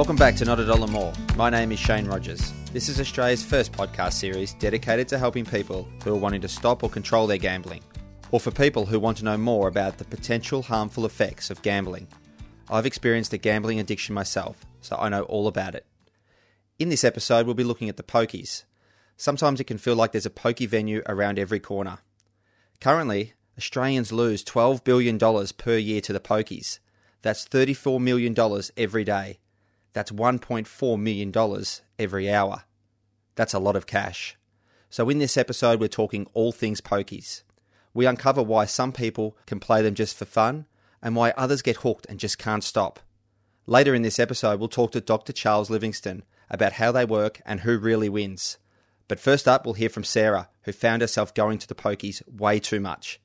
Welcome back to Not a Dollar More. My name is Shane Rogers. This is Australia's first podcast series dedicated to helping people who are wanting to stop or control their gambling, or for people who want to know more about the potential harmful effects of gambling. I've experienced a gambling addiction myself, so I know all about it. In this episode, we'll be looking at the pokies. Sometimes it can feel like there's a pokie venue around every corner. Currently, Australians lose $12 billion per year to the pokies. That's $34 million every day. That's $1.4 million every hour. That's a lot of cash. So in this episode, we're talking all things pokies. We uncover why some people can play them just for fun and why others get hooked and just can't stop. Later in this episode, we'll talk to Dr. Charles Livingston about how they work and who really wins. But first up, we'll hear from Sarah, who found herself going to the pokies way too much.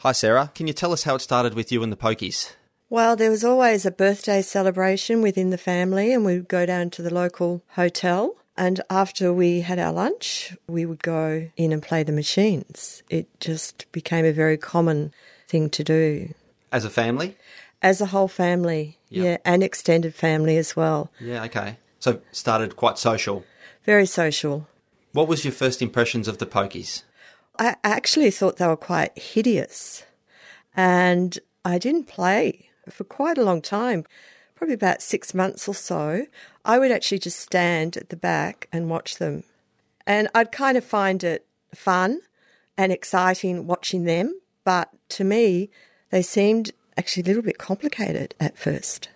Hi, Sarah. Can you tell us how it started with you and the pokies? Well, there was always a birthday celebration within the family, and we would go down to the local hotel. And after we had our lunch, we would go in and play the machines. It just became a very common thing to do. As a family? As a whole family, yeah, and extended family as well. Yeah, okay. So started quite social. Very social. What was your first impressions of the pokies? I actually thought they were quite hideous, and I didn't play for quite a long time, probably about 6 months or so. I would actually just stand at the back and watch them, and I'd kind of find it fun and exciting watching them, but to me they seemed actually a little bit complicated at first.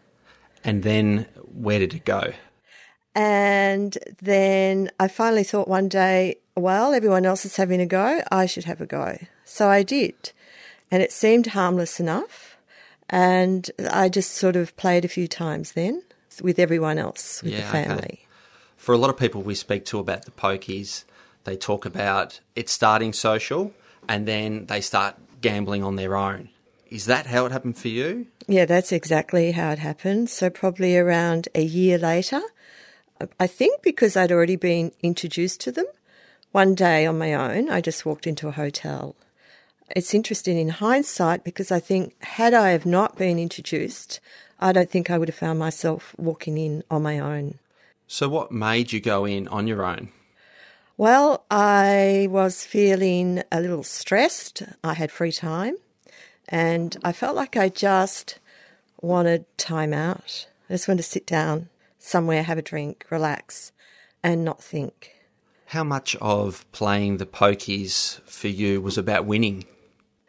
And then where did it go? And then I finally thought one day, well, everyone else is having a go, I should have a go. So I did. And it seemed harmless enough. And I just sort of played a few times then with everyone else, with the family. Okay. For a lot of people we speak to about the pokies, they talk about it starting social and then they start gambling on their own. Is that how it happened for you? Yeah, that's exactly how it happened. So probably around a year later, I think, because I'd already been introduced to them. One day on my own, I just walked into a hotel. It's interesting in hindsight, because I think had I have not been introduced, I don't think I would have found myself walking in on my own. So what made you go in on your own? Well, I was feeling a little stressed. I had free time and I felt like I just wanted time out. I just wanted to sit down somewhere, have a drink, relax, and not think. How much of playing the pokies for you was about winning?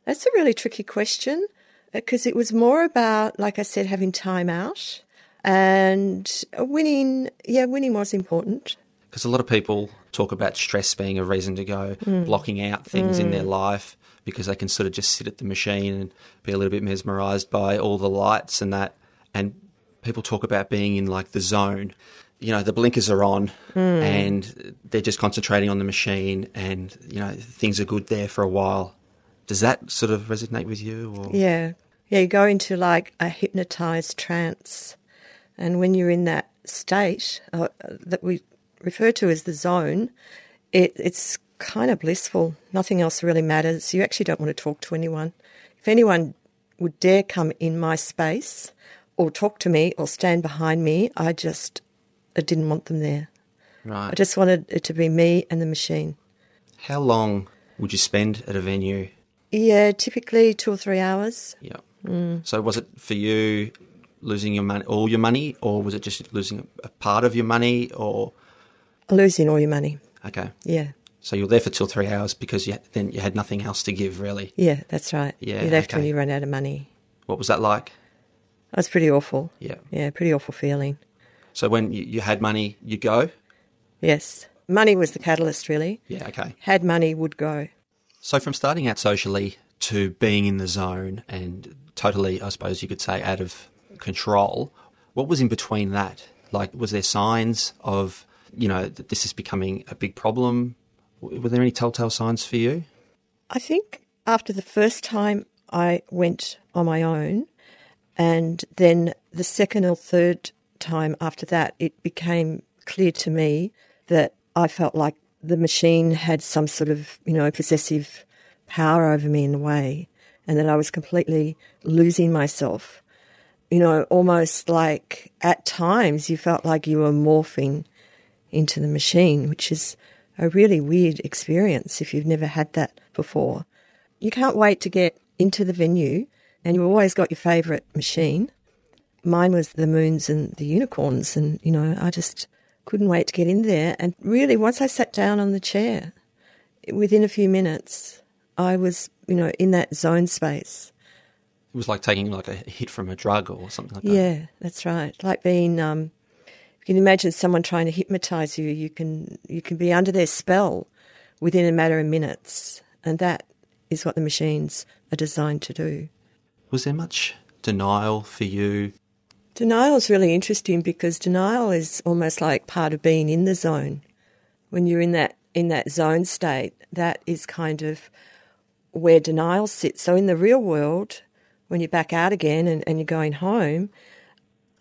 That's a really tricky question, because it was more about, like I said, having time out, and winning was important. Because a lot of people talk about stress being a reason to go, blocking out things in their life, because they can sort of just sit at the machine and be a little bit mesmerised by all the lights and that, and people talk about being in like the zone, you know, the blinkers are on and they're just concentrating on the machine, and, you know, things are good there for a while. Does that sort of resonate with you? Or? Yeah. Yeah, you go into like a hypnotised trance, and when you're in that state that we refer to as the zone, it's kind of blissful. Nothing else really matters. You actually don't want to talk to anyone. If anyone would dare come in my space or talk to me or stand behind me, I didn't want them there. Right. I just wanted it to be me and the machine. How long would you spend at a venue? Yeah, typically 2 or 3 hours. Yeah. So was it for you losing your money, all your money, or was it just losing a part of your money, or? Losing all your money. Okay. Yeah. So you're there for 2 or 3 hours because you had nothing else to give, really. Yeah, that's right. Yeah. You left when you ran out of money. What was that like? That's pretty awful. Yeah. Yeah, pretty awful feeling. So when you had money, you go? Yes. Money was the catalyst, really. Yeah, okay. Had money, would go. So from starting out socially to being in the zone and totally, I suppose you could say, out of control, what was in between that? Like, was there signs of, you know, that this is becoming a big problem? Were there any telltale signs for you? I think after the first time I went on my own, and then the second or third time after that, it became clear to me that I felt like the machine had some sort of, you know, possessive power over me in a way, and that I was completely losing myself. you know, almost like at times you felt like you were morphing into the machine, which is a really weird experience if you've never had that before. You can't wait to get into the venue, and you've always got your favourite machine. Mine was the moons and the unicorns, and, you know, I just couldn't wait to get in there. And really, once I sat down on the chair, within a few minutes, I was, you know, in that zone space. It was like taking like a hit from a drug or something like that. Yeah, that's right. Like being, you can imagine someone trying to hypnotise you. You can be under their spell within a matter of minutes, and that is what the machines are designed to do. Was there much denial for you? Denial is really interesting because denial is almost like part of being in the zone. When you're in that zone state, that is kind of where denial sits. So in the real world, when you're back out again and you're going home,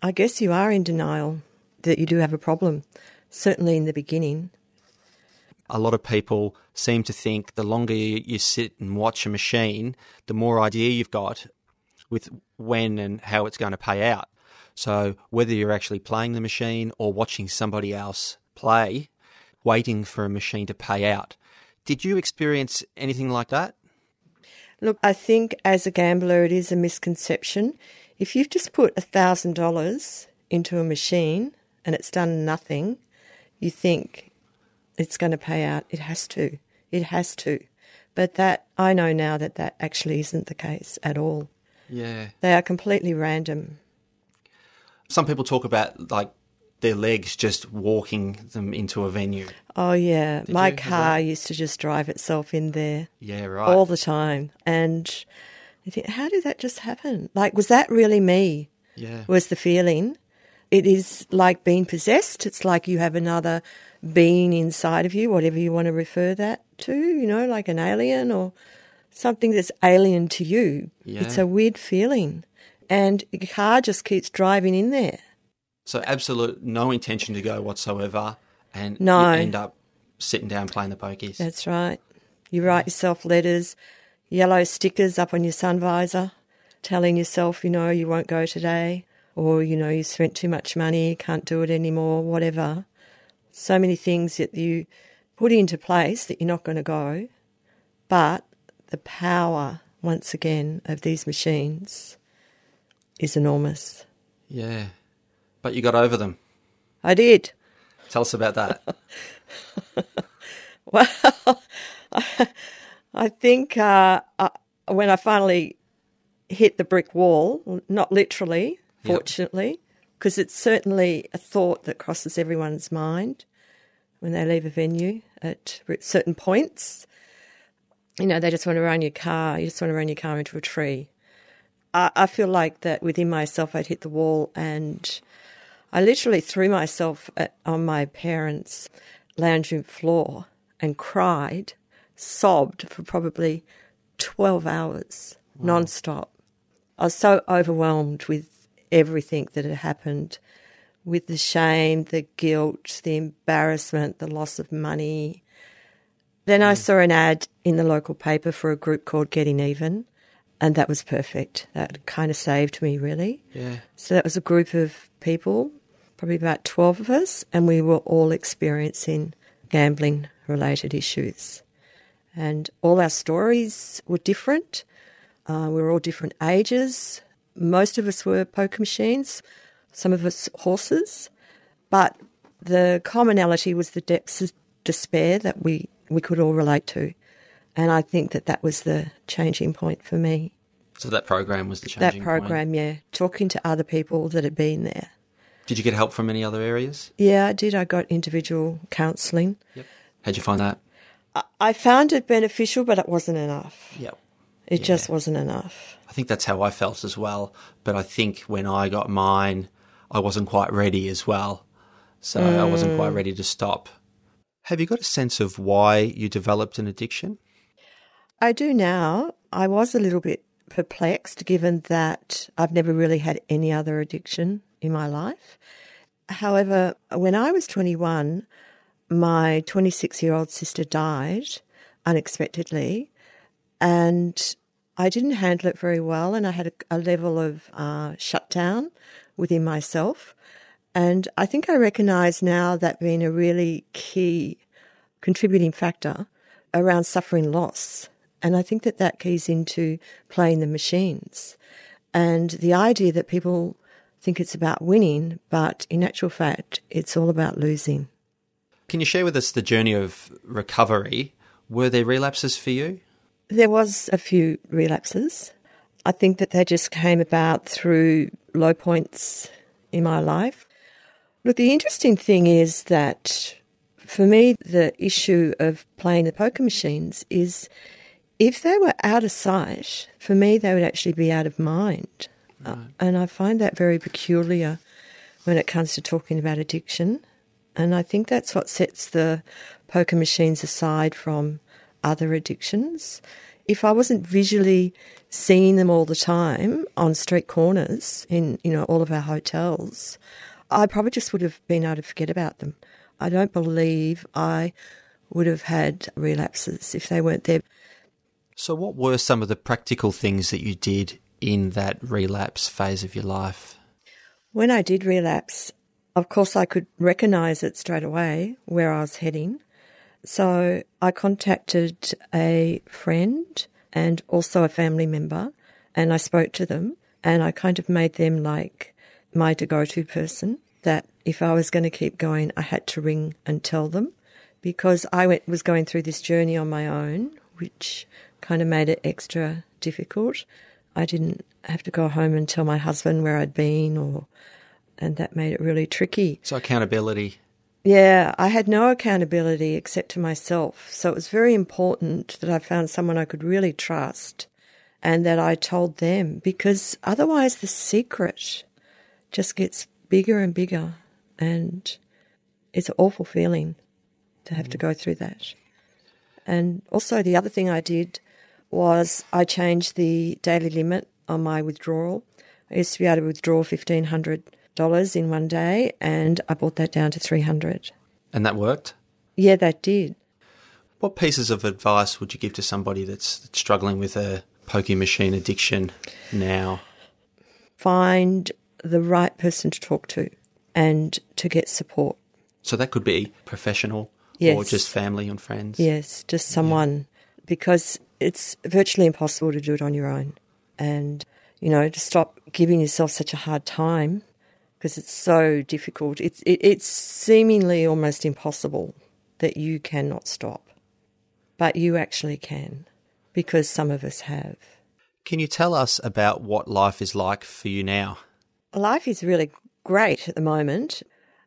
I guess you are in denial that you do have a problem, certainly in the beginning. A lot of people seem to think the longer you sit and watch a machine, the more idea you've got with when and how it's going to pay out. So whether you're actually playing the machine or watching somebody else play, waiting for a machine to pay out. Did you experience anything like that? Look, I think as a gambler it is a misconception. If you've just put $1,000 into a machine and it's done nothing, you think it's going to pay out. It has to. But that, I know now that actually isn't the case at all. Yeah. They are completely random. Some people talk about, like, their legs just walking them into a venue. Oh, yeah. My car used to just drive itself in there. Yeah, right. All the time. And you think, how did that just happen? Like, was that really me? Yeah. Was the feeling. It is like being possessed. It's like you have another being inside of you, whatever you want to refer that to, you know, like an alien or something that's alien to you. Yeah. It's a weird feeling. And your car just keeps driving in there. So absolute no intention to go whatsoever, and you end up sitting down playing the pokies. That's right. You write yourself letters, yellow stickers up on your sun visor, telling yourself, you know, you won't go today, or, you know, you spent too much money, can't do it anymore, whatever. So many things that you put into place that you're not going to go. But the power, once again, of these machines is enormous. Yeah, but you got over them. I did. Tell us about that. Well, I think when I finally hit the brick wall, not literally, fortunately, because it's certainly a thought that crosses everyone's mind when they leave a venue at certain points. You know, they just want to run your car. You just want to run your car into a tree. I feel like that within myself I'd hit the wall, and I literally threw myself on my parents' lounge room floor and cried, sobbed for probably 12 hours non-stop. I was so overwhelmed with everything that had happened, with the shame, the guilt, the embarrassment, the loss of money. Then I saw an ad in the local paper for a group called Getting Even. And that was perfect. That kind of saved me, really. Yeah. So that was a group of people, probably about 12 of us, and we were all experiencing gambling-related issues. And all our stories were different. We were all different ages. Most of us were poker machines, some of us horses. But the commonality was the depths of despair that we could all relate to. And I think that was the changing point for me. So that program was the changing point? That program, yeah. Talking to other people that had been there. Did you get help from any other areas? Yeah, I did. I got individual counselling. Yep. How'd you find that? I found it beneficial, but it wasn't enough. Yep. It just wasn't enough. I think that's how I felt as well. But I think when I got mine, I wasn't quite ready as well. So I wasn't quite ready to stop. Have you got a sense of why you developed an addiction? I do now. I was a little bit perplexed given that I've never really had any other addiction in my life. However, when I was 21, my 26-year-old sister died unexpectedly, and I didn't handle it very well, and I had a level of shutdown within myself. And I think I recognise now that being a really key contributing factor around suffering loss. And I think that that keys into playing the machines. And the idea that people think it's about winning, but in actual fact, it's all about losing. Can you share with us the journey of recovery? Were there relapses for you? There was a few relapses. I think that they just came about through low points in my life. Look, the interesting thing is that for me, the issue of playing the poker machines is if they were out of sight, for me, they would actually be out of mind. Right. And I find that very peculiar when it comes to talking about addiction. And I think that's what sets the poker machines aside from other addictions. If I wasn't visually seeing them all the time on street corners in, you know, all of our hotels, I probably just would have been able to forget about them. I don't believe I would have had relapses if they weren't there. So what were some of the practical things that you did in that relapse phase of your life? When I did relapse, of course I could recognise it straight away where I was heading. So I contacted a friend and also a family member, and I spoke to them, and I kind of made them like my to-go-to person, that if I was going to keep going, I had to ring and tell them, because I was going through this journey on my own, which kind of made it extra difficult. I didn't have to go home and tell my husband where I'd been, and that made it really tricky. So accountability. Yeah, I had no accountability except to myself. So it was very important that I found someone I could really trust and that I told them, because otherwise the secret just gets bigger and bigger, and it's an awful feeling to have to go through that. And also the other thing I did was I changed the daily limit on my withdrawal. I used to be able to withdraw $1,500 in one day, and I brought that down to $300. And that worked? Yeah, that did. What pieces of advice would you give to somebody that's struggling with a poker machine addiction now? Find the right person to talk to and to get support. So that could be professional, yes, or just family and friends? Yes, just someone, yeah, because it's virtually impossible to do it on your own. And, you know, to stop giving yourself such a hard time, because it's so difficult. It's seemingly almost impossible that you cannot stop, but you actually can, because some of us have. Can you tell us about what life is like for you now? Life is really great at the moment.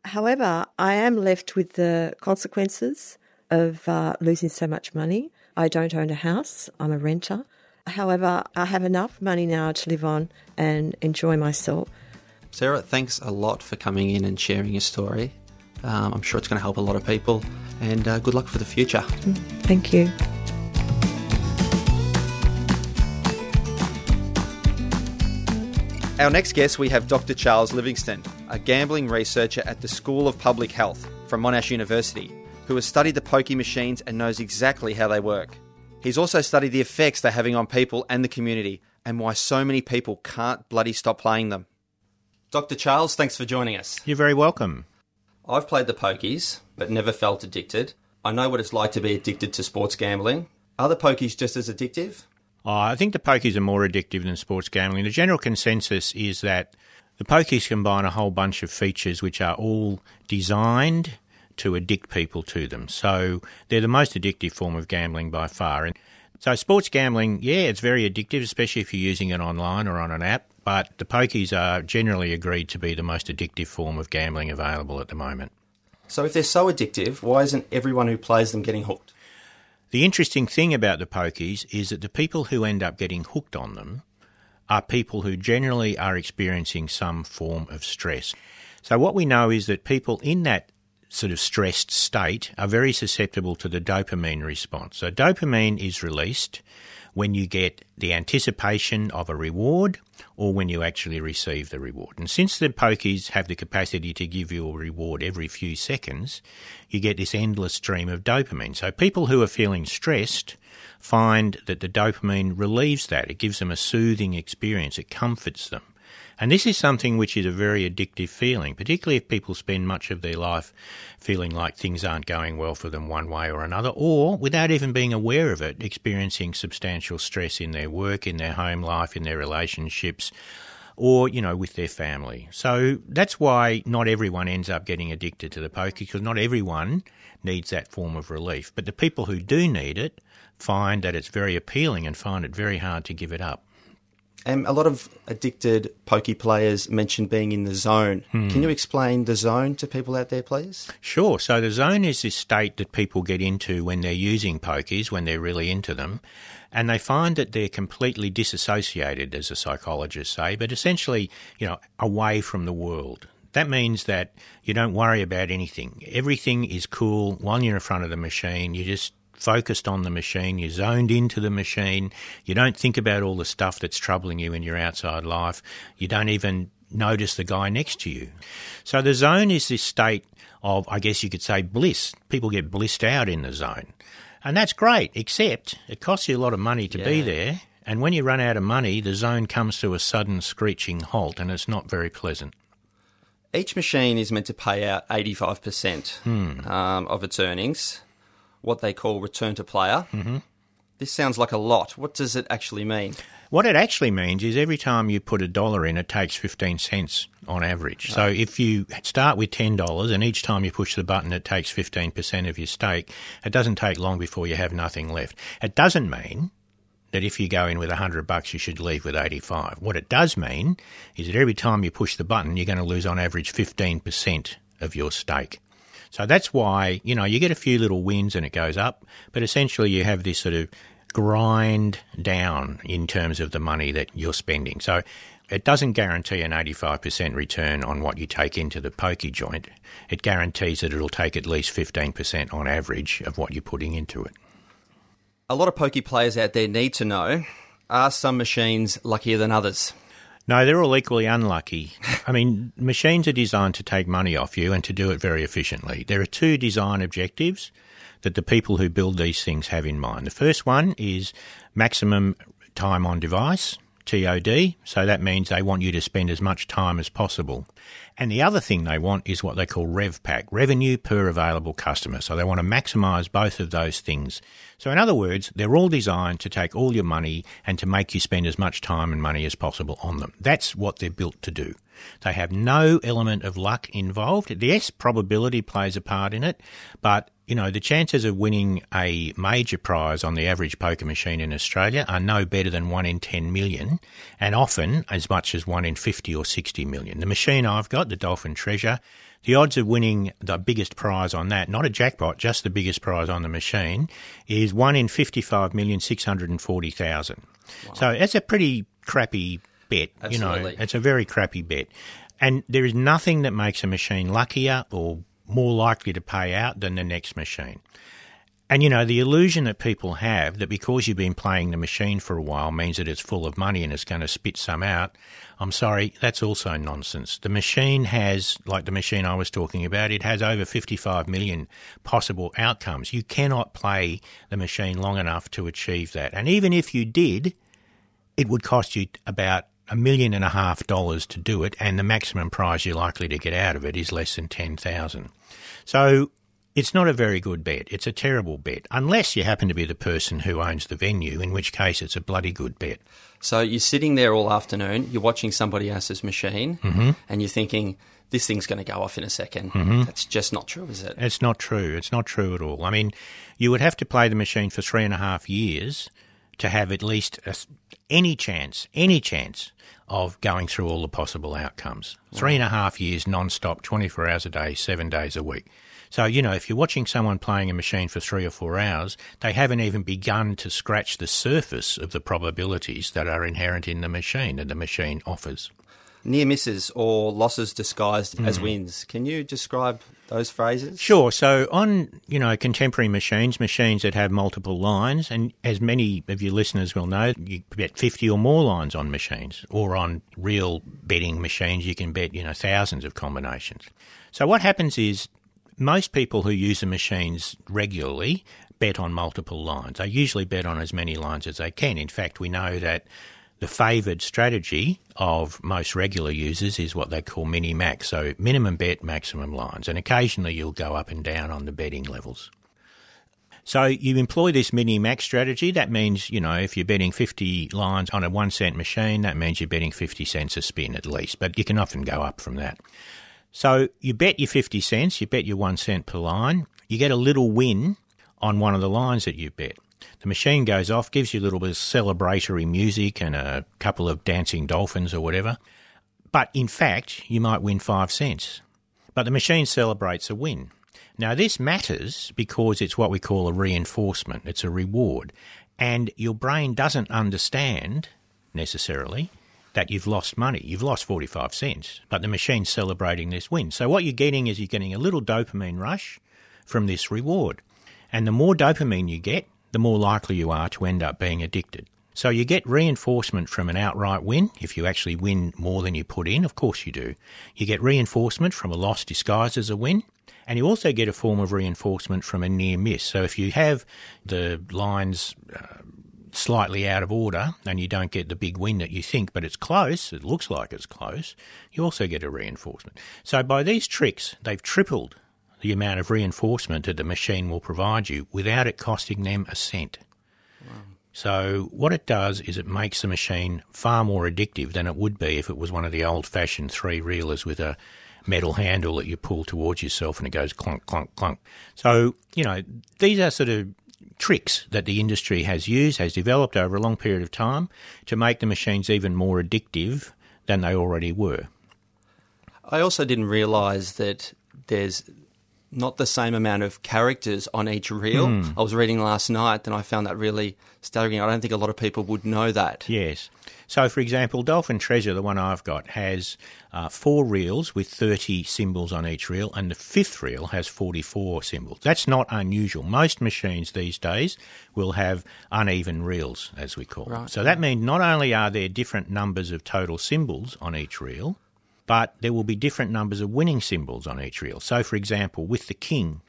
However, I am left with the consequences of losing so much money. I don't own a house. I'm a renter. However, I have enough money now to live on and enjoy myself. Sarah, thanks a lot for coming in and sharing your story. I'm sure it's going to help a lot of people, and good luck for the future. Thank you. Our next guest, we have Dr. Charles Livingston, a gambling researcher at the School of Public Health from Monash University, who has studied the pokie machines and knows exactly how they work. He's also studied the effects they're having on people and the community, and why so many people can't bloody stop playing them. Dr. Charles, thanks for joining us. You're very welcome. I've played the pokies, but never felt addicted. I know what it's like to be addicted to sports gambling. Are the pokies just as addictive? I think the pokies are more addictive than sports gambling. The general consensus is that the pokies combine a whole bunch of features which are all designed to addict people to them. So they're the most addictive form of gambling by far. And so sports gambling, yeah, it's very addictive, especially if you're using it online or on an app. But the pokies are generally agreed to be the most addictive form of gambling available at the moment. So if they're so addictive, why isn't everyone who plays them getting hooked? The interesting thing about the pokies is that the people who end up getting hooked on them are people who generally are experiencing some form of stress. So what we know is that people in that sort of stressed state are very susceptible to the dopamine response. So dopamine is released when you get the anticipation of a reward or when you actually receive the reward. And since the pokies have the capacity to give you a reward every few seconds, you get this endless stream of dopamine. So people who are feeling stressed find that the dopamine relieves that. It gives them a soothing experience. It comforts them. And this is something which is a very addictive feeling, particularly if people spend much of their life feeling like things aren't going well for them one way or another, or without even being aware of it, experiencing substantial stress in their work, in their home life, in their relationships, or, you know, with their family. So that's why not everyone ends up getting addicted to the pokie, because not everyone needs that form of relief. But the people who do need it find that it's very appealing and find it very hard to give it up. And a lot of addicted pokie players mention being in the zone. Can you explain the zone to people out there, please? Sure. So the zone is this state that people get into when they're using pokies, when they're really into them, and they find that they're completely disassociated, as the psychologists say, but essentially, you know, away from the world. That means that you don't worry about anything. Everything is cool. While you're in front of the machine, you just focused on the machine, you're zoned into the machine, you don't think about all the stuff that's troubling you in your outside life, you don't even notice the guy next to you. So the zone is this state of, I guess you could say, bliss. People get blissed out in the zone. And that's great, except it costs you a lot of money to be there, and when you run out of money, the zone comes to a sudden screeching halt, and it's not very pleasant. Each machine is meant to pay out 85% of its earnings, what they call return to player. This sounds like a lot. What does it actually mean? What it actually means is every time you put a dollar in, it takes 15 cents on average. So if you start with $10 and each time you push the button, it takes 15% of your stake, it doesn't take long before you have nothing left. It doesn't mean that if you go in with $100, you should leave with 85. What it does mean is that every time you push the button, you're going to lose on average 15% of your stake. So that's why, you know, you get a few little wins and it goes up, but essentially you have this sort of grind down in terms of the money that you're spending. So it doesn't guarantee an 85% return on what you take into the pokie joint. It guarantees that it'll take at least 15% on average of what you're putting into it. A lot of pokie players out there need to know, are some machines luckier than others? No, they're all equally unlucky. I mean, machines are designed to take money off you and to do it very efficiently. There are two design objectives that the people who build these things have in mind. The first one is maximum time on device, TOD, so that means they want you to spend as much time as possible. And the other thing they want is what they call RevPAC, revenue per available customer. So they want to maximise both of those things. So in other words, they're all designed to take all your money and to make you spend as much time and money as possible on them. That's what they're built to do. They have no element of luck involved. Yes, probability plays a part in it, but you know, the chances of winning a major prize on the average poker machine in Australia are no better than 1 in 10 million, and often as much as 1 in 50 or 60 million. The machine I've got, the Dolphin Treasure, the odds of winning the biggest prize on that, not a jackpot, just the biggest prize on the machine, is 1 in 55,640,000. Wow. So that's a pretty crappy bet. Absolutely. You know, it's a very crappy bet. And there is nothing that makes a machine luckier or more likely to pay out than the next machine. And, you know, the illusion that people have that because you've been playing the machine for a while means that it's full of money and it's going to spit some out, I'm sorry, that's also nonsense. The machine has, like the machine I was talking about, it has over 55 million possible outcomes. You cannot play the machine long enough to achieve that. And even if you did, it would cost you about $1.5 million to do it, and the maximum prize you're likely to get out of it is less than 10,000. So it's not a very good bet. It's a terrible bet, unless you happen to be the person who owns the venue, in which case it's a bloody good bet. So you're sitting there all afternoon, you're watching somebody else's machine, and you're thinking, this thing's going to go off in a second. That's just not true, is it? It's not true. It's not true at all. I mean, you would have to play the machine for 3.5 years to have at least any chance of going through all the possible outcomes. 3.5 years non-stop, 24 hours a day, 7 days a week. So, you know, if you're watching someone playing a machine for 3 or 4 hours, they haven't even begun to scratch the surface of the probabilities that are inherent in the machine that the machine offers. Near misses or losses disguised as wins. Can you describe those phrases? Sure. So on, you know, contemporary machines that have multiple lines, and as many of your listeners will know, you bet 50 or more lines on machines, or on real betting machines you can bet, you know, thousands of combinations. So what happens is most people who use the machines regularly bet on multiple lines. They usually bet on as many lines as they can. In fact, we know that the favoured strategy of most regular users is what they call mini-max, so minimum bet, maximum lines, and occasionally you'll go up and down on the betting levels. So you employ this mini-max strategy. That means, you know, if you're betting 50 lines on a 1 cent machine, that means you're betting 50 cents a spin at least, but you can often go up from that. So you bet your 50 cents, you bet your 1 cent per line, you get a little win on one of the lines that you bet. The machine goes off, gives you a little bit of celebratory music and a couple of dancing dolphins or whatever. But in fact, you might win 5 cents. But the machine celebrates a win. Now, this matters because it's what we call a reinforcement. It's a reward. And your brain doesn't understand, necessarily, that you've lost money. You've lost 45 cents, but the machine's celebrating this win. So what you're getting is you're getting a little dopamine rush from this reward. And the more dopamine you get, the more likely you are to end up being addicted. So you get reinforcement from an outright win, if you actually win more than you put in, of course you do. You get reinforcement from a loss disguised as a win, and you also get a form of reinforcement from a near miss. So if you have the lines slightly out of order and you don't get the big win that you think, but it's close, it looks like it's close, you also get a reinforcement. So by these tricks, they've tripled the amount of reinforcement that the machine will provide you without it costing them a cent. Wow. So what it does is it makes the machine far more addictive than it would be if it was one of the old-fashioned three-reelers with a metal handle that you pull towards yourself and it goes clunk, clunk, clunk. So, you know, these are sort of tricks that the industry has used, has developed over a long period of time to make the machines even more addictive than they already were. I also didn't realise that there's not the same amount of characters on each reel. I was reading last night and I found that really staggering. I don't think a lot of people would know that. Yes. So, for example, Dolphin Treasure, the one I've got, has 4 reels with 30 symbols on each reel, and the 5th reel has 44 symbols. That's not unusual. Most machines these days will have uneven reels, as we call them. So that means not only are there different numbers of total symbols on each reel, but there will be different numbers of winning symbols on each reel. So, for example, with the king,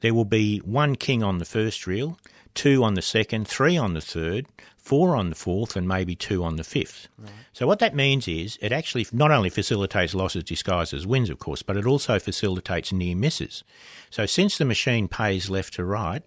there will be 1 king on the 1st reel, 2 on the 2nd, 3 on the 3rd, 4 on the 4th, and maybe 2 on the 5th. Right. So what that means is it actually not only facilitates losses disguised as wins, of course, but it also facilitates near misses. So since the machine pays left to right,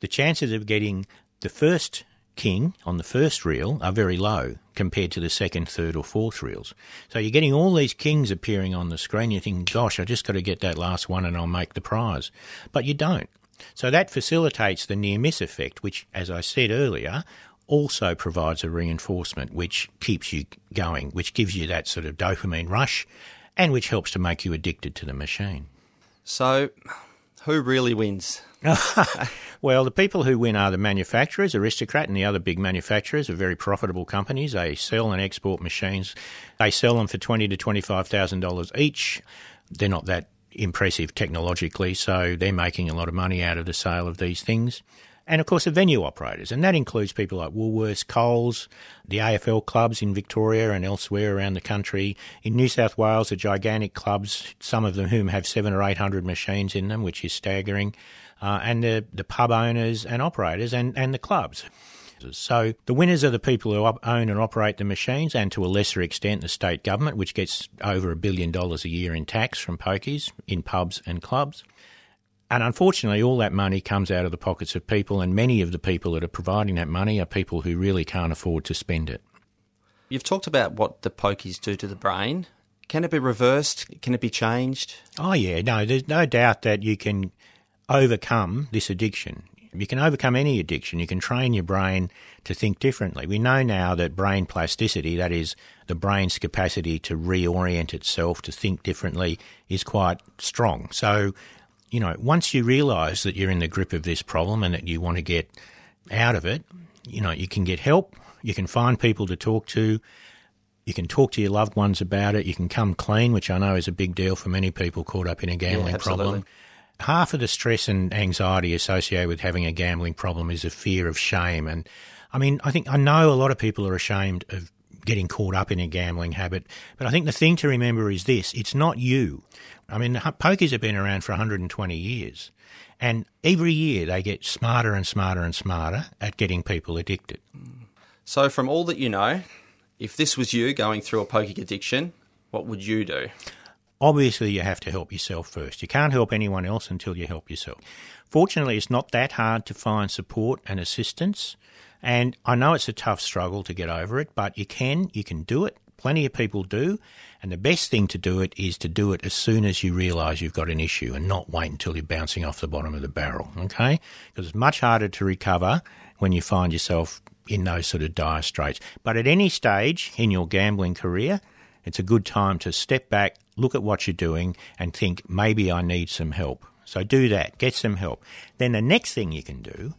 the chances of getting the first king on the 1st reel are very low compared to the 2nd, 3rd or 4th reels. So you're getting all these kings appearing on the screen. You think, gosh, I just got to get that last one and I'll make the prize. But you don't. So that facilitates the near-miss effect, which, as I said earlier, also provides a reinforcement which keeps you going, which gives you that sort of dopamine rush and which helps to make you addicted to the machine. So who really wins? Well, the people who win are the manufacturers. Aristocrat and the other big manufacturers are very profitable companies. They sell and export machines. They sell them for $20,000 to $25,000 each. They're not that impressive technologically, so they're making a lot of money out of the sale of these things. And, of course, the venue operators, and that includes people like Woolworths, Coles, the AFL clubs in Victoria and elsewhere around the country. In New South Wales, the gigantic clubs, some of them whom have 700 or 800 machines in them, which is staggering, and the pub owners and operators and the clubs. So the winners are the people who own and operate the machines, and to a lesser extent the state government, which gets over $1 billion a year in tax from pokies in pubs and clubs. And unfortunately, all that money comes out of the pockets of people, and many of the people that are providing that money are people who really can't afford to spend it. You've talked about what the pokies do to the brain. Can it be reversed? Can it be changed? Oh, yeah. No, there's no doubt that you can overcome this addiction. You can overcome any addiction. You can train your brain to think differently. We know now that brain plasticity, that is the brain's capacity to reorient itself, to think differently, is quite strong. So, you know, once you realise that you're in the grip of this problem and that you want to get out of it, you know, you can get help, you can find people to talk to, you can talk to your loved ones about it, you can come clean, which I know is a big deal for many people caught up in a gambling problem. Half of the stress and anxiety associated with having a gambling problem is a fear of shame. And I mean, I know a lot of people are ashamed of getting caught up in a gambling habit. But I think the thing to remember is this: it's not you. I mean, pokies have been around for 120 years, and every year they get smarter and smarter and smarter at getting people addicted. So from all that you know, if this was you going through a pokie addiction, what would you do? Obviously, you have to help yourself first. You can't help anyone else until you help yourself. Fortunately, it's not that hard to find support and assistance. And I know it's a tough struggle to get over it, but you can do it. Plenty of people do. And the best thing to do it is to do it as soon as you realise you've got an issue and not wait until you're bouncing off the bottom of the barrel, okay? Because it's much harder to recover when you find yourself in those sort of dire straits. But at any stage in your gambling career, it's a good time to step back, look at what you're doing and think, maybe I need some help. So do that. Get some help. Then the next thing you can do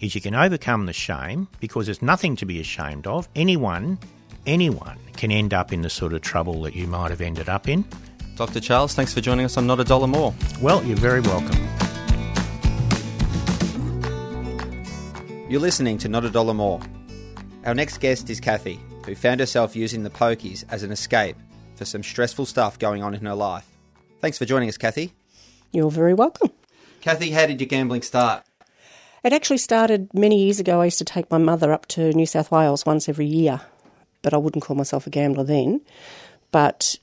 is you can overcome the shame, because there's nothing to be ashamed of. Anyone can end up in the sort of trouble that you might have ended up in. Dr. Charles, thanks for joining us on Not a Dollar More. Well, you're very welcome. You're listening to Not a Dollar More. Our next guest is Kathy, who found herself using the pokies as an escape for some stressful stuff going on in her life. Thanks for joining us, Kathy. You're very welcome. Kathy, how did your gambling start? It actually started many years ago. I used to take my mother up to New South Wales once every year, but I wouldn't call myself a gambler then. But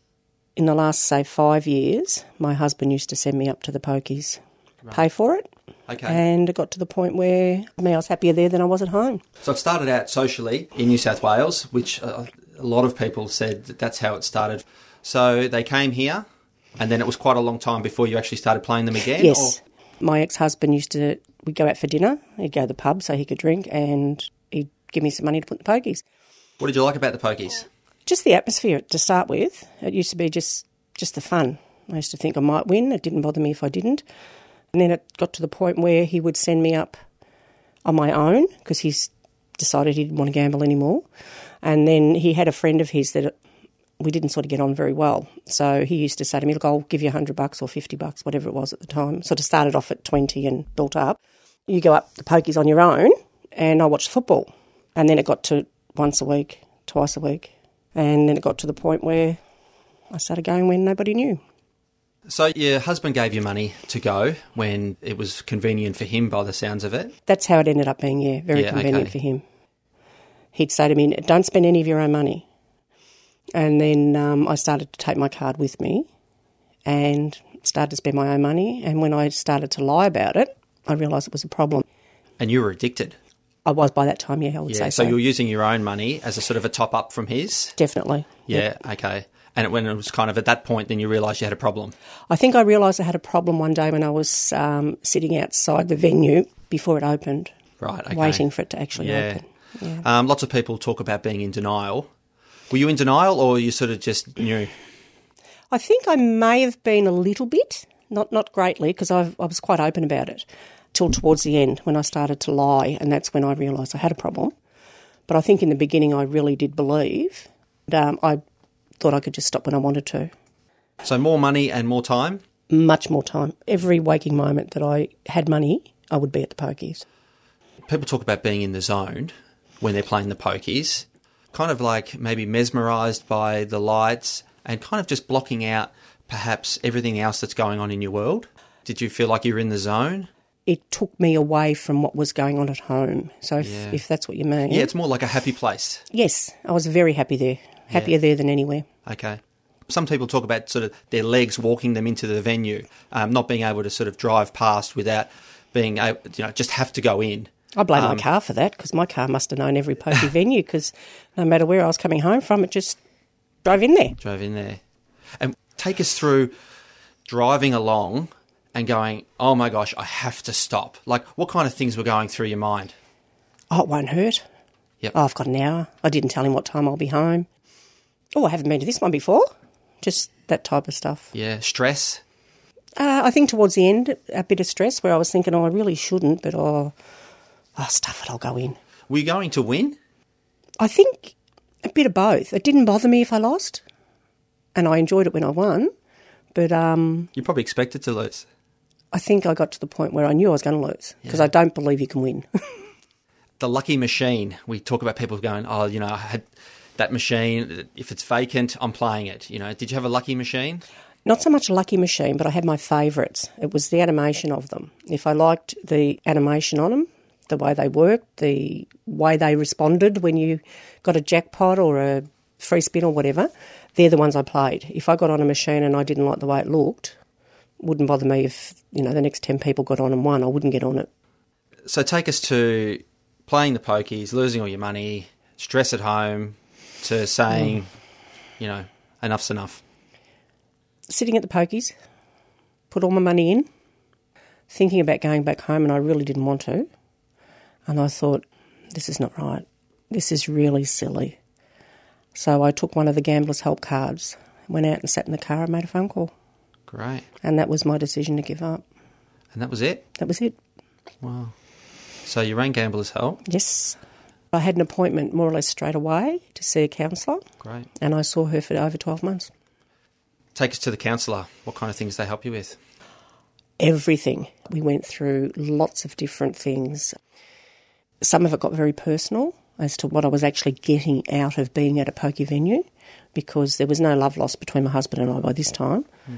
in the last, say, 5 years, my husband used to send me up to the pokies, right, pay for it. Okay. And it got to the point where, I mean, I was happier there than I was at home. So it started out socially in New South Wales, which a lot of people said that's how it started. So they came here, and then it was quite a long time before you actually started playing them again? Yes. Or? My ex-husband we'd go out for dinner, he'd go to the pub so he could drink, and he'd give me some money to put in the pokies. What did you like about the pokies? Just the atmosphere to start with. It used to be just the fun. I used to think I might win. It didn't bother me if I didn't. And then it got to the point where he would send me up on my own because he's decided he didn't want to gamble anymore. And then he had a friend of his that we didn't sort of get on very well. So he used to say to me, look, I'll give you $100 or $50, whatever it was at the time. Sort of started off at 20 and built up. You go up the pokies on your own, and I watched football. And then it got to once a week, twice a week. And then it got to the point where I started going when nobody knew. So your husband gave you money to go when it was convenient for him, by the sounds of it? That's how it ended up being, yeah, very convenient for him. He'd say to me, don't spend any of your own money. And then I started to take my card with me and started to spend my own money. And when I started to lie about it, I realised it was a problem. And you were addicted? I was by that time, yeah, I would say so. So you were using your own money as a sort of a top-up from his? Definitely. Yeah, yep. Okay. And when it was kind of at that point, then you realised you had a problem? I think I realised I had a problem one day when I was sitting outside the venue before it opened. Right, okay. Waiting for it to actually open. Yeah. Lots of people talk about being in denial. Were you in denial or you sort of just knew? I think I may have been a little bit, not greatly, because I was quite open about it till towards the end when I started to lie, and that's when I realised I had a problem. But I think in the beginning I really did believe. I thought I could just stop when I wanted to. So more money and more time? Much more time. Every waking moment that I had money, I would be at the pokies. People talk about being in the zone when they're playing the pokies, kind of like maybe mesmerised by the lights and kind of just blocking out perhaps everything else that's going on in your world. Did you feel like you were in the zone? It took me away from what was going on at home. So if that's what you mean. Yeah, it's more like a happy place. Yes, I was very happy there. Happier there than anywhere. Okay. Some people talk about sort of their legs walking them into the venue, not being able to sort of drive past without being able, just have to go in. I blame my car for that, because my car must have known every pokie venue, because no matter where I was coming home from, it just drove in there. And take us through driving along and going, oh my gosh, I have to stop. Like, what kind of things were going through your mind? Oh, it won't hurt. Yep. Oh, I've got an hour. I didn't tell him what time I'll be home. Oh, I haven't been to this one before. Just that type of stuff. Yeah, stress? I think towards the end, a bit of stress where I was thinking, oh, I really shouldn't, but oh, stuff it, I'll go in. Were you going to win? I think a bit of both. It didn't bother me if I lost, and I enjoyed it when I won, but... You probably expected to lose. I think I got to the point where I knew I was going to lose, because I don't believe you can win. The lucky machine. We talk about people going, oh, I had... that machine, if it's vacant, I'm playing it. You know, did you have a lucky machine? Not so much a lucky machine, but I had my favourites. It was the animation of them. If I liked the animation on them, the way they worked, the way they responded when you got a jackpot or a free spin or whatever, they're the ones I played. If I got on a machine and I didn't like the way it looked, it wouldn't bother me if, you know, the next 10 people got on and won. I wouldn't get on it. So take us to playing the pokies, losing all your money, stress at home, to saying, you know, enough's enough. Sitting at the pokies, put all my money in, thinking about going back home, and I really didn't want to. And I thought, this is not right. This is really silly. So I took one of the Gamblers Help cards, went out and sat in the car and made a phone call. Great. And that was my decision to give up. And that was it? That was it. Wow. So you rang Gamblers Help? Yes. I had an appointment more or less straight away to see a counsellor. Great. And I saw her for over 12 months. Take us to the counsellor. What kind of things they help you with? Everything. We went through lots of different things. Some of it got very personal as to what I was actually getting out of being at a pokie venue, because there was no love lost between my husband and I by this time. Mm.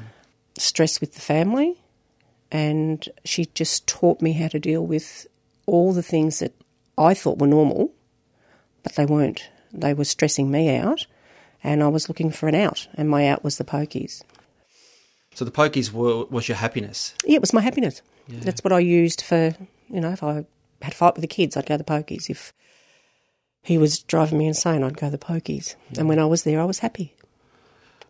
Stress with the family, and she just taught me how to deal with all the things that I thought were normal, but they weren't. They were stressing me out, and I was looking for an out, and my out was the pokies. So the pokies was your happiness? Yeah, it was my happiness. Yeah. That's what I used for, you know, if I had a fight with the kids, I'd go to the pokies. If he was driving me insane, I'd go to the pokies. Yeah. And when I was there, I was happy.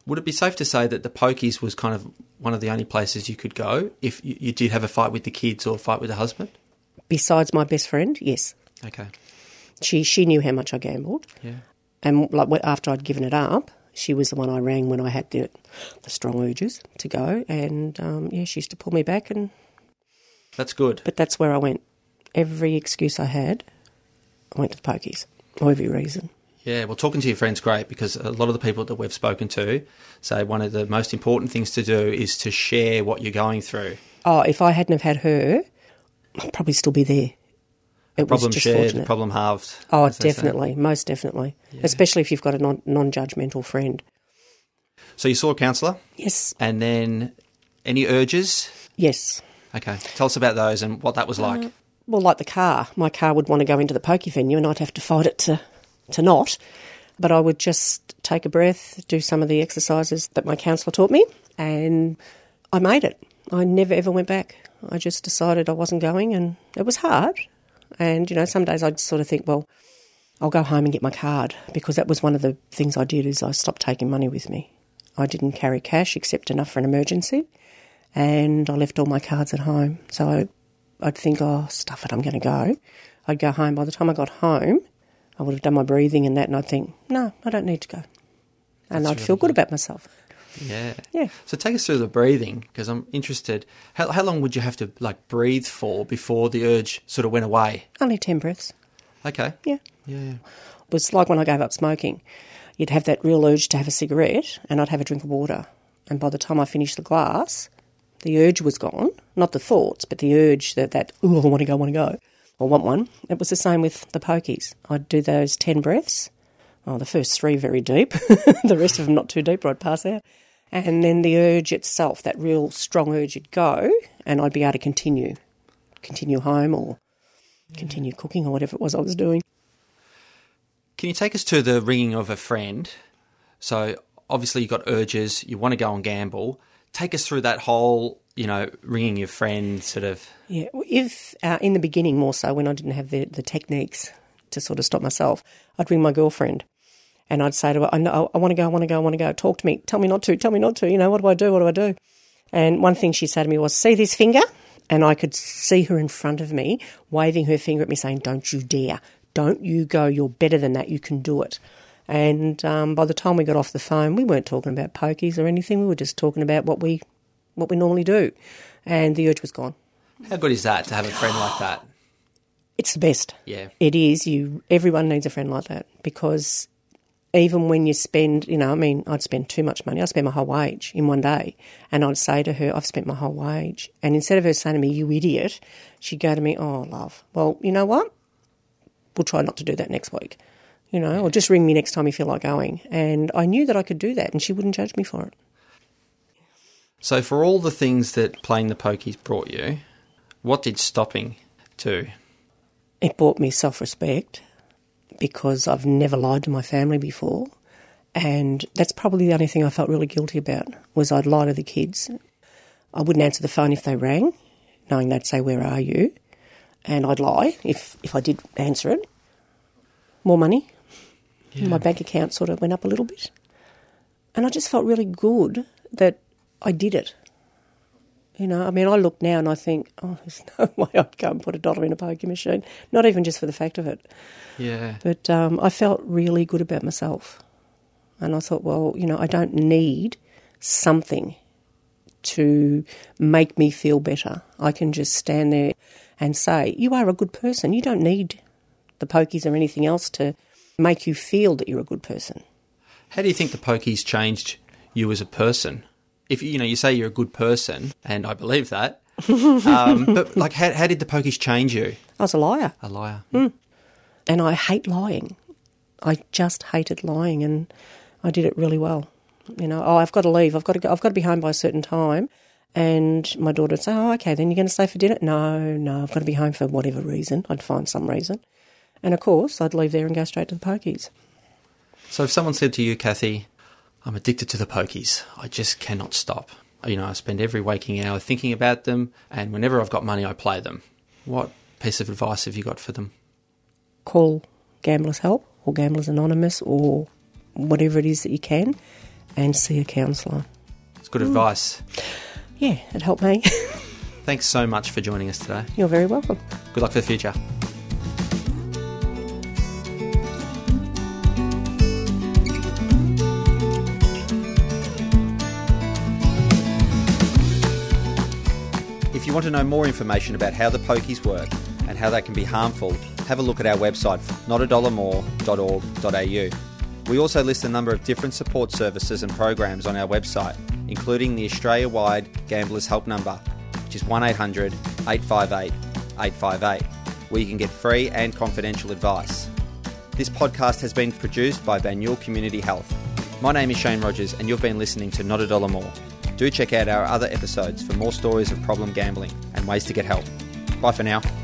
Would it be safe to say that the pokies was kind of one of the only places you could go if you did have a fight with the kids or a fight with the husband? Besides my best friend, yes. Okay. She knew how much I gambled. Yeah. And like after I'd given it up, she was the one I rang when I had the strong urges to go. And, yeah, she used to pull me back. And that's good. But that's where I went. Every excuse I had, I went to the pokies, for every reason. Yeah, well, talking to your friends is great, because a lot of the people that we've spoken to say one of the most important things to do is to share what you're going through. Oh, if I hadn't have had her, I'd probably still be there. It problem was just shared, fortunate. Problem halved. Oh, definitely, most definitely, yeah. Especially if you've got a non-judgmental friend. So you saw a counsellor? Yes. And then any urges? Yes. Okay, tell us about those and what that was like. Well, like the car. My car would want to go into the pokie venue and I'd have to fight it to not, but I would just take a breath, do some of the exercises that my counsellor taught me, and I made it. I never, ever went back. I just decided I wasn't going, and it was hard. And, you know, some days I'd sort of think, well, I'll go home and get my card, because that was one of the things I did is I stopped taking money with me. I didn't carry cash except enough for an emergency, and I left all my cards at home. So I'd think, oh, stuff it, I'm going to go. I'd go home. By the time I got home, I would have done my breathing and that, and I'd think, no, I don't need to go. And I'd feel good about myself. Yeah. Yeah. So take us through the breathing, because I'm interested. How long would you have to, like, breathe for before the urge sort of went away? Only 10 breaths. Okay. Yeah. Yeah. It was like when I gave up smoking. You'd have that real urge to have a cigarette, and I'd have a drink of water. And by the time I finished the glass, the urge was gone. Not the thoughts, but the urge that oh, I want to go, or want one. It was the same with the pokies. I'd do those 10 breaths. Oh, the first three very deep. The rest of them not too deep, or I'd pass out. And then the urge itself, that real strong urge, would go, and I'd be able to continue home or continue cooking or whatever it was I was doing. Can you take us to the ringing of a friend? So obviously you've got urges, you want to go and gamble. Take us through that whole, you know, ringing your friend sort of. Yeah, if in the beginning more so when I didn't have the techniques to sort of stop myself, I'd ring my girlfriend. And I'd say to her, I want to go. Talk to me. Tell me not to. You know, what do I do? And one thing she'd say to me was, see this finger? And I could see her in front of me waving her finger at me saying, don't you dare. Don't you go. You're better than that. You can do it. And by the time we got off the phone, we weren't talking about pokies or anything. We were just talking about what we normally do. And the urge was gone. How good is that, to have a friend like that? It's the best. Yeah. It is. Everyone needs a friend like that, because even when you spend, you know, I mean, I'd spend too much money. I spent my whole wage in one day. And I'd say to her, I've spent my whole wage. And instead of her saying to me, you idiot, she'd go to me, oh, love, well, you know what? We'll try not to do that next week. you know, or just ring me next time you feel like going. And I knew that I could do that, and she wouldn't judge me for it. So for all the things that playing the pokies brought you, what did stopping do? It brought me self-respect, because I've never lied to my family before, and that's probably the only thing I felt really guilty about, was I'd lie to the kids. I wouldn't answer the phone if they rang, knowing they'd say, "Where are you?" And I'd lie if I did answer it. More money. Yeah. My bank account sort of went up a little bit. And I just felt really good that I did it. You know, I mean, I look now and I think, oh, there's no way I'd go and put $1 in a poker machine, not even just for the fact of it. Yeah. But I felt really good about myself. And I thought, well, you know, I don't need something to make me feel better. I can just stand there and say, you are a good person. You don't need the pokies or anything else to make you feel that you're a good person. How do you think the pokies changed you as a person? If, you know, you say you're a good person, and I believe that, but, like, how did the pokies change you? I was a liar. A liar. Mm. And I hate lying. I just hated lying, and I did it really well. You know, oh, I've got to leave. I've got to go. I've got to be home by a certain time. And my daughter would say, oh, okay, then you're going to stay for dinner? No, I've got to be home for whatever reason. I'd find some reason. And, of course, I'd leave there and go straight to the pokies. So if someone said to you, Cathy, I'm addicted to the pokies. I just cannot stop. You know, I spend every waking hour thinking about them, and whenever I've got money, I play them. What piece of advice have you got for them? Call Gamblers Help or Gamblers Anonymous or whatever it is that you can, and see a counsellor. It's good advice. Yeah, it helped me. Thanks so much for joining us today. You're very welcome. Good luck for the future. If you want to know more information about how the pokies work and how they can be harmful, have a look at our website, notadollarmore.org.au. We also list a number of different support services and programs on our website, including the Australia-wide Gamblers Help number, which is 1800 858 858, where you can get free and confidential advice. This podcast has been produced by Banyule Community Health. My name is Shane Rogers, and you've been listening to Not a Dollar More. Do check out our other episodes for more stories of problem gambling and ways to get help. Bye for now.